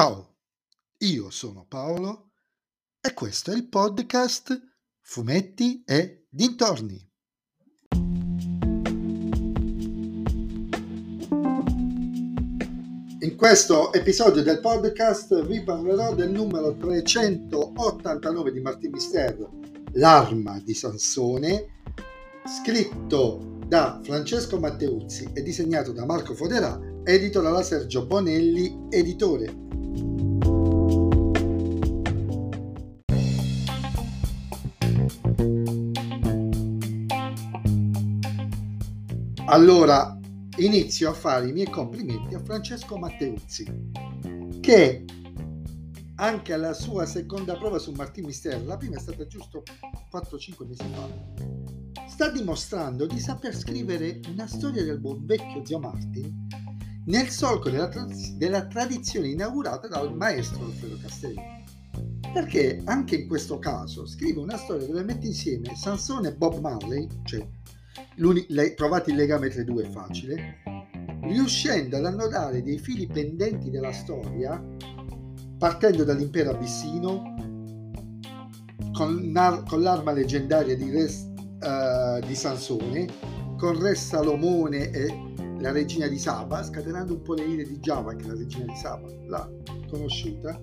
Ciao, io sono Paolo e questo è il podcast Fumetti e Dintorni. In questo episodio del podcast vi parlerò del numero 389 di Martin Mystère, L'arma di Sansone, scritto da Francesco Matteuzzi e disegnato da Marco Foderà, edito dalla Sergio Bonelli Editore. Allora, inizio a fare i miei complimenti a Francesco Matteuzzi, che anche alla sua seconda prova su Martin Mystère, la prima è stata giusto 4-5 mesi fa, sta dimostrando di saper scrivere una storia del buon vecchio zio Martin nel solco della tradizione inaugurata dal maestro Alfredo Castelli. Perché anche in questo caso scrive una storia dove mette insieme Sansone e Bob Marley, cioè trovate il legame tra i due è facile, riuscendo ad annodare dei fili pendenti della storia, partendo dall'impero abissino, con l'arma leggendaria di Sansone, con Re Salomone e la regina di Saba, scatenando un po' le ire di Giava, che è la regina di Saba, l'ha conosciuta,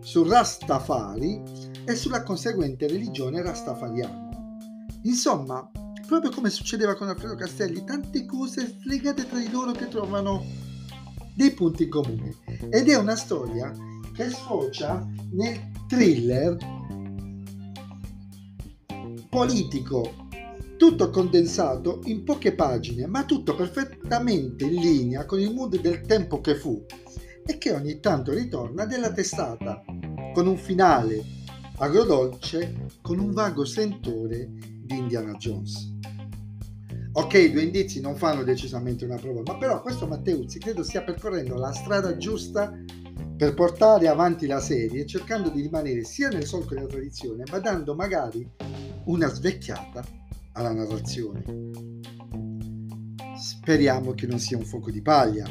su Rastafari e sulla conseguente religione rastafariana. Insomma, proprio come succedeva con Alfredo Castelli, tante cose legate tra di loro che trovano dei punti in comune, ed è una storia che sfocia nel thriller politico, tutto condensato in poche pagine, ma tutto perfettamente in linea con il mood del tempo che fu e che ogni tanto ritorna della testata, con un finale agrodolce con un vago sentore di Indiana Jones. Ok, due indizi non fanno decisamente una prova, ma però questo Matteuzzi credo stia percorrendo la strada giusta per portare avanti la serie, cercando di rimanere sia nel solco della tradizione, ma dando magari una svecchiata alla narrazione. Speriamo che non sia un fuoco di paglia.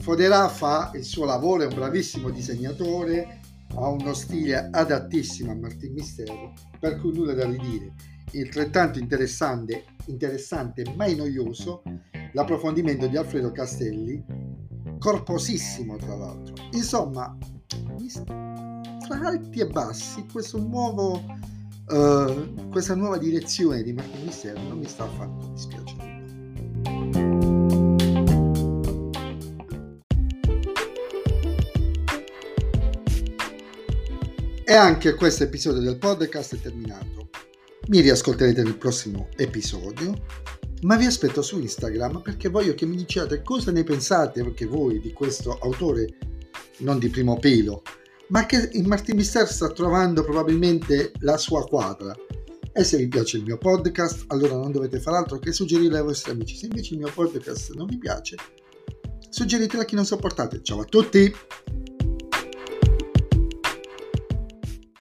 Foderà fa il suo lavoro, è un bravissimo disegnatore, ha uno stile adattissimo a Martin Mystère, per cui nulla da ridire. Altrettanto interessante mai noioso l'approfondimento di Alfredo Castelli, corposissimo tra l'altro. Insomma, tra alti e bassi questa nuova direzione di Martin Mystère non mi sta affatto dispiacendo. E anche questo episodio del podcast è terminato. Mi riascolterete nel prossimo episodio, ma vi aspetto su Instagram, perché voglio che mi diciate cosa ne pensate anche voi di questo autore non di primo pelo, ma che il Martin Mystère sta trovando probabilmente la sua quadra. E se vi piace il mio podcast, allora non dovete far altro che suggerirlo ai vostri amici. Se invece il mio podcast non vi piace, suggeritelo a chi non sopportate. Ciao a tutti!